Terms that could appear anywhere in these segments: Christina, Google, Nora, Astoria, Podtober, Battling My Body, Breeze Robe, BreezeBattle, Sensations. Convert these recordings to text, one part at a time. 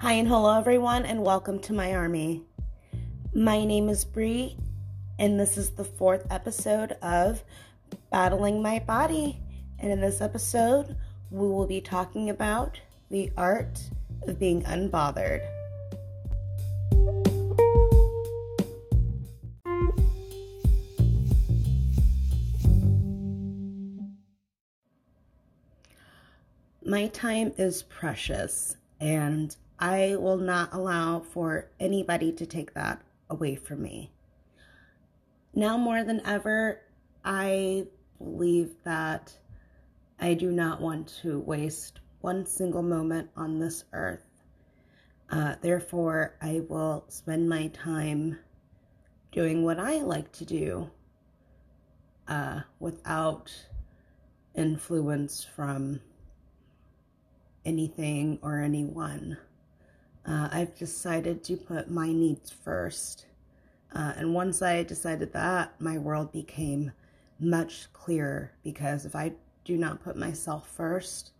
Hi and hello everyone, and welcome to my army. My name is Bree, and this is the fourth episode of Battling My Body. And in this episode, we will be talking about the art of being unbothered. My time is precious, and I will not allow for anybody to take that away from me. Now more than ever, I believe that I do not want to waste one single moment on this earth. Therefore, I will spend my time doing what I like to do without influence from anything or anyone. I've decided to put my needs first. And once I decided that, my world became much clearer, because if I do not put myself first,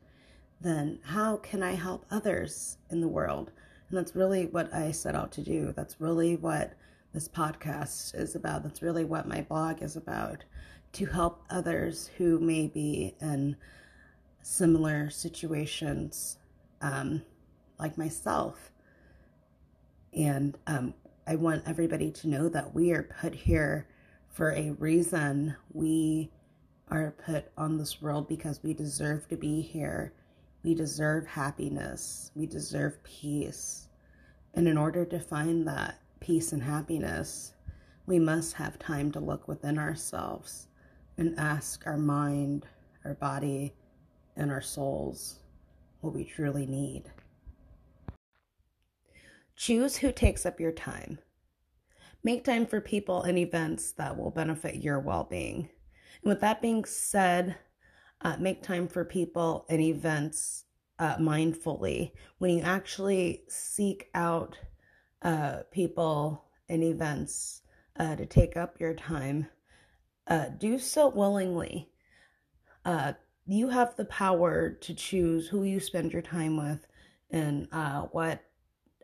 then how can I help others in the world? And that's really what I set out to do. That's really what this podcast is about. That's really what my blog is about, to help others who may be in similar situations like myself. And I want everybody to know that we are put here for a reason. We are put on this world because we deserve to be here. We deserve happiness. We deserve peace. And in order to find that peace and happiness, we must have time to look within ourselves and ask our mind, our body, and our souls what we truly need. Choose who takes up your time. Make time for people and events that will benefit your well-being. And with that being said, make time for people and events mindfully. When you actually seek out people and events to take up your time, do so willingly. You have the power to choose who you spend your time with and what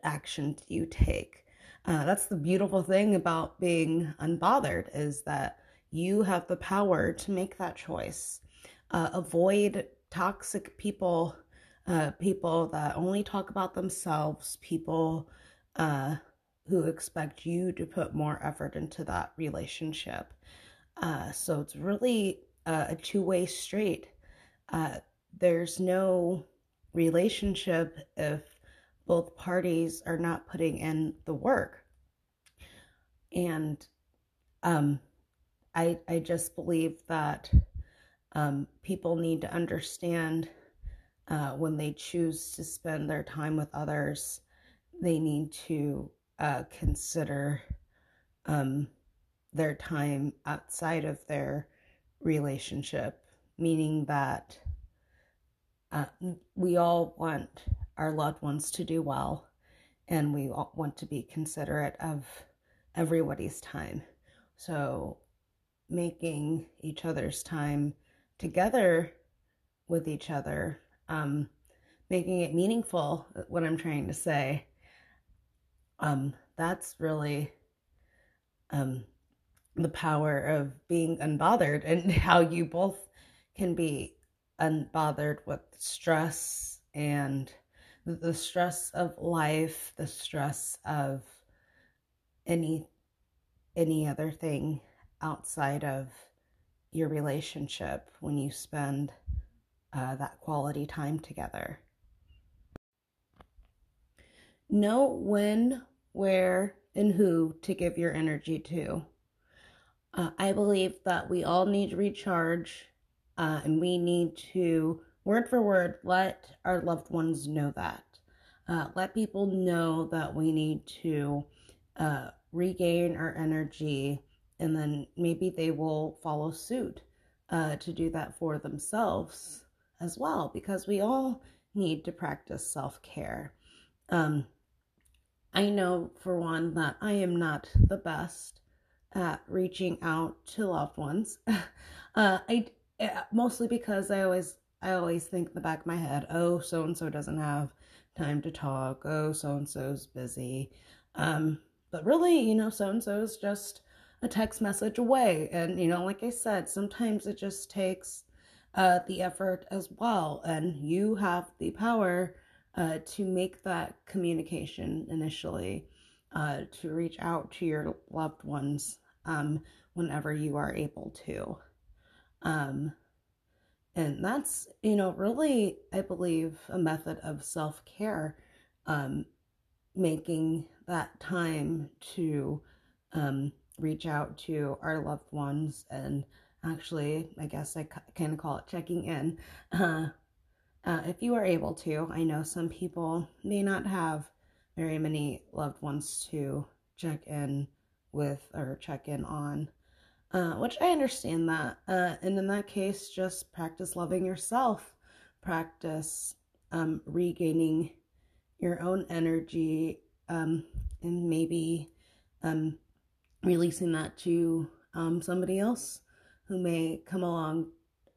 actions you take. That's the beautiful thing about being unbothered, is that you have the power to make that choice. Avoid toxic people, people that only talk about themselves, people who expect you to put more effort into that relationship. So it's really a two-way street. There's no relationship if both parties are not putting in the work. And I just believe that people need to understand when they choose to spend their time with others, they need to consider their time outside of their relationship, meaning that we all want our loved ones to do well, and we all want to be considerate of everybody's time. So making each other's time together with each other, making it meaningful, what I'm trying to say, that's really the power of being unbothered, and how you both can be unbothered with stress and the stress of life, the stress of any other thing outside of your relationship, when you spend that quality time together. Know when, where, and who to give your energy to. I believe that we all need to recharge, and we need to, word for word, let our loved ones know that. Let people know that we need to regain our energy, and then maybe they will follow suit to do that for themselves as well, because we all need to practice self-care. I know, for one, that I am not the best at reaching out to loved ones. Mostly because I always think in the back of my head, oh, so-and-so doesn't have time to talk. Oh, so-and-so's busy. But really, you know, so-and-so's just a text message away. And, you know, like I said, sometimes it just takes the effort as well. And you have the power to make that communication initially, to reach out to your loved ones whenever you are able to. And that's, you know, really, I believe, a method of self-care, making that time to reach out to our loved ones and actually, I guess I kind of call it checking in. If you are able to, I know some people may not have very many loved ones to check in with or check in on, which I understand that. And in that case, just practice loving yourself, practice regaining your own energy, and maybe releasing that to somebody else who may come along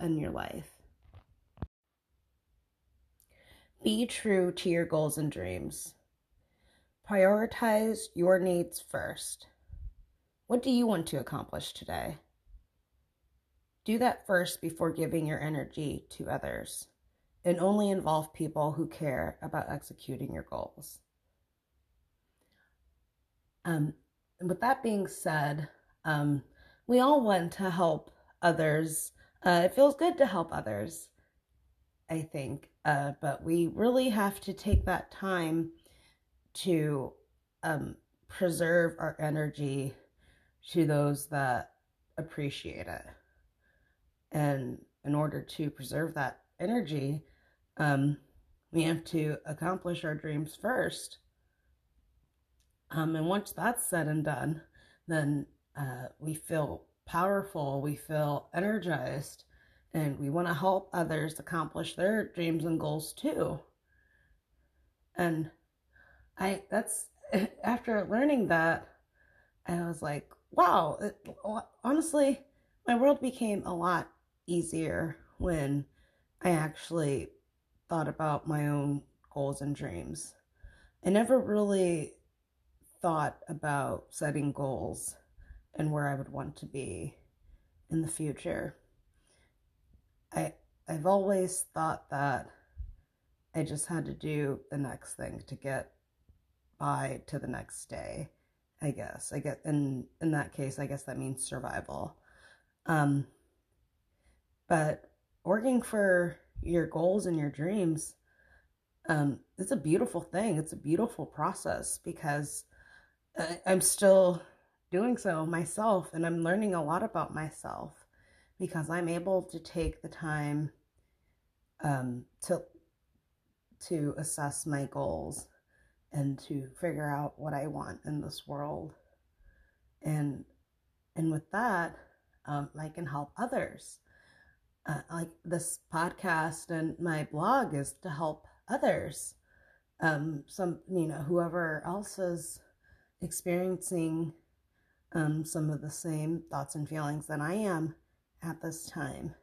in your life. Be true to your goals and dreams. Prioritize your needs first. What do you want to accomplish today? Do that first before giving your energy to others, and only involve people who care about executing your goals. And with that being said, we all want to help others. It feels good to help others, I think, but we really have to take that time to preserve our energy to those that appreciate it. And in order to preserve that energy, we have to accomplish our dreams first. And once that's said and done, then we feel powerful, we feel energized, and we want to help others accomplish their dreams and goals too. And that's after learning that, I was like, wow, honestly, my world became a lot easier when I actually thought about my own goals and dreams. I never really thought about setting goals and where I would want to be in the future. I've always thought that I just had to do the next thing to get by to the next day, I guess. I guess in that case, I guess that means survival. But working for your goals and your dreams, it's a beautiful thing. It's a beautiful process, because I'm still doing so myself, and I'm learning a lot about myself, because I'm able to take the time to assess my goals and to figure out what I want in this world. And with that, I can help others. Like this podcast and my blog is to help others. Whoever else is experiencing some of the same thoughts and feelings that I am at this time.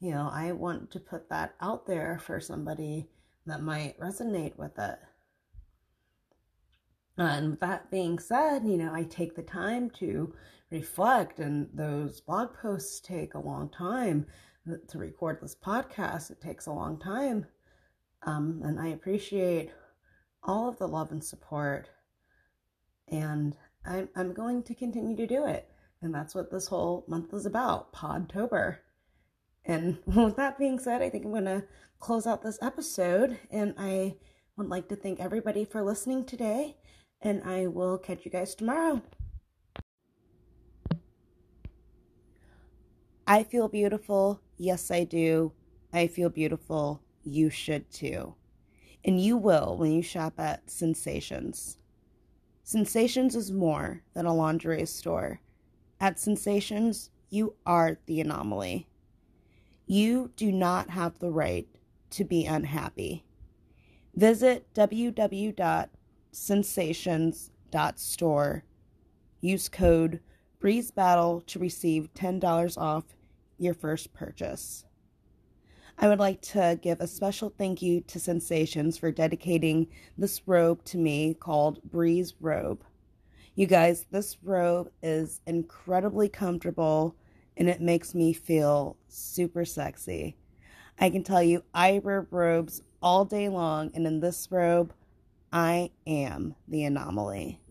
You know, I want to put that out there for somebody that might resonate with it. And with that being said, you know, I take the time to reflect, and those blog posts take a long time. To record this podcast, it takes a long time. And I appreciate all of the love and support, and I'm going to continue to do it. And that's what this whole month is about, Podtober. And with that being said, I think I'm going to close out this episode. And I would like to thank everybody for listening today. And I will catch you guys tomorrow. I feel beautiful. Yes, I do. I feel beautiful. You should too. And you will when you shop at Sensations. Sensations is more than a lingerie store. At Sensations, you are the anomaly. You do not have the right to be unhappy. Visit www.sensations.store. Use code BreezeBattle to receive $10 off your first purchase. I would like to give a special thank you to Sensations for dedicating this robe to me called Breeze Robe. You guys, this robe is incredibly comfortable and it makes me feel super sexy. I can tell you, I wear robes all day long, and in this robe, I am the anomaly.